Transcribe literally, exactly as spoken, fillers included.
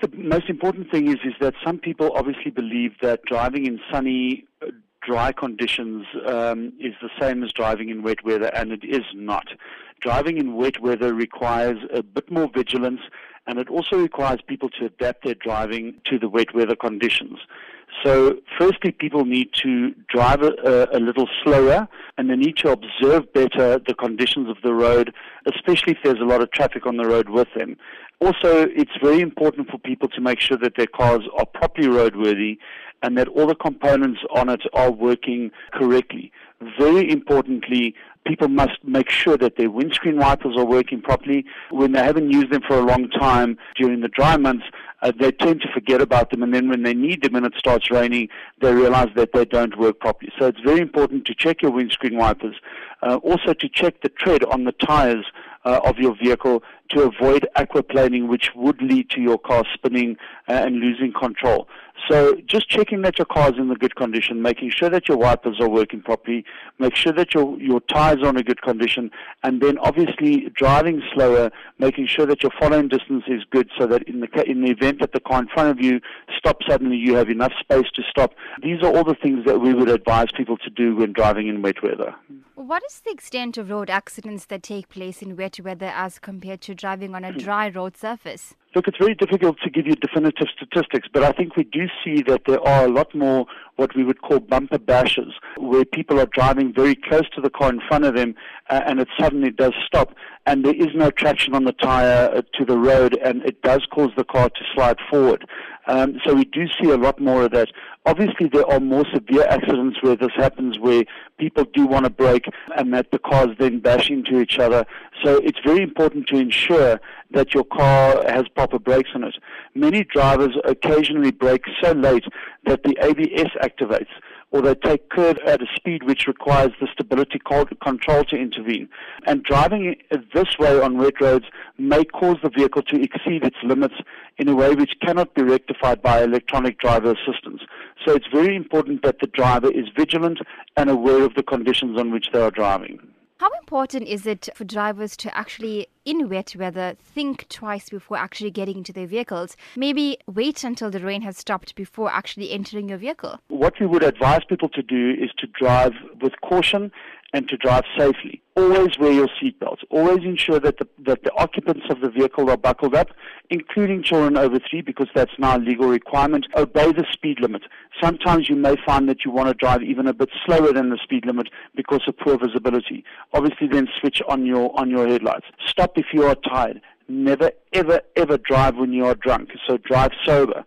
The most important thing is is that some people obviously believe that driving in sunny, dry conditions um, is the same as driving in wet weather, and it is not. Driving in wet weather requires a bit more vigilance, and it also requires people to adapt their driving to the wet weather conditions. So firstly, people need to drive a, a little slower, and they need to observe better the conditions of the road, especially if there's a lot of traffic on the road with them. Also, it's very important for people to make sure that their cars are properly roadworthy and that all the components on it are working correctly. Very importantly, people must make sure that their windscreen wipers are working properly. When they haven't used them for a long time during the dry months, uh, they tend to forget about them, and then when they need them and it starts raining, they realize that they don't work properly. So it's very important to check your windscreen wipers. Uh, also to check the tread on the tires uh, of your vehicle to avoid aquaplaning, which would lead to your car spinning uh, and losing control. So just checking that your car is in a good condition, making sure that your wipers are working properly, make sure that your, your tires are in a good condition, and then obviously driving slower, making sure that your following distance is good so that in the, in the event that the car in front of you stops suddenly, you have enough space to stop. These are all the things that we would advise people to do when driving in wet weather. What is the extent of road accidents that take place in wet weather as compared to driving on a dry road surface? Look, it's very difficult to give you definitive statistics, but I think we do see that there are a lot more what we would call bumper bashes, where people are driving very close to the car in front of them uh, and it suddenly does stop and there is no traction on the tire uh, to the road, and it does cause the car to slide forward. Um, so we do see a lot more of that. Obviously, there are more severe accidents where this happens, where people do want to brake and that the cars then bash into each other. So it's very important to ensure that your car has proper brakes on it. Many drivers occasionally brake so late that the A B S activates, or they take curve at a speed which requires the stability control to intervene. And driving this way on wet roads may cause the vehicle to exceed its limits in a way which cannot be rectified by electronic driver assistance. So it's very important that the driver is vigilant and aware of the conditions on which they are driving. How important is it for drivers to actually, in wet weather, think twice before actually getting into their vehicles? Maybe wait until the rain has stopped before actually entering your vehicle. What we would advise people to do is to drive with caution and to drive safely. Always wear your seatbelts. Always ensure that the, that the occupants of the vehicle are buckled up, including children over three, because that's now a legal requirement. Obey the speed limit. Sometimes you may find that you want to drive even a bit slower than the speed limit because of poor visibility. Obviously, then switch on your, on your headlights. Stop if you are tired. Never, ever, ever drive when you are drunk. So drive sober.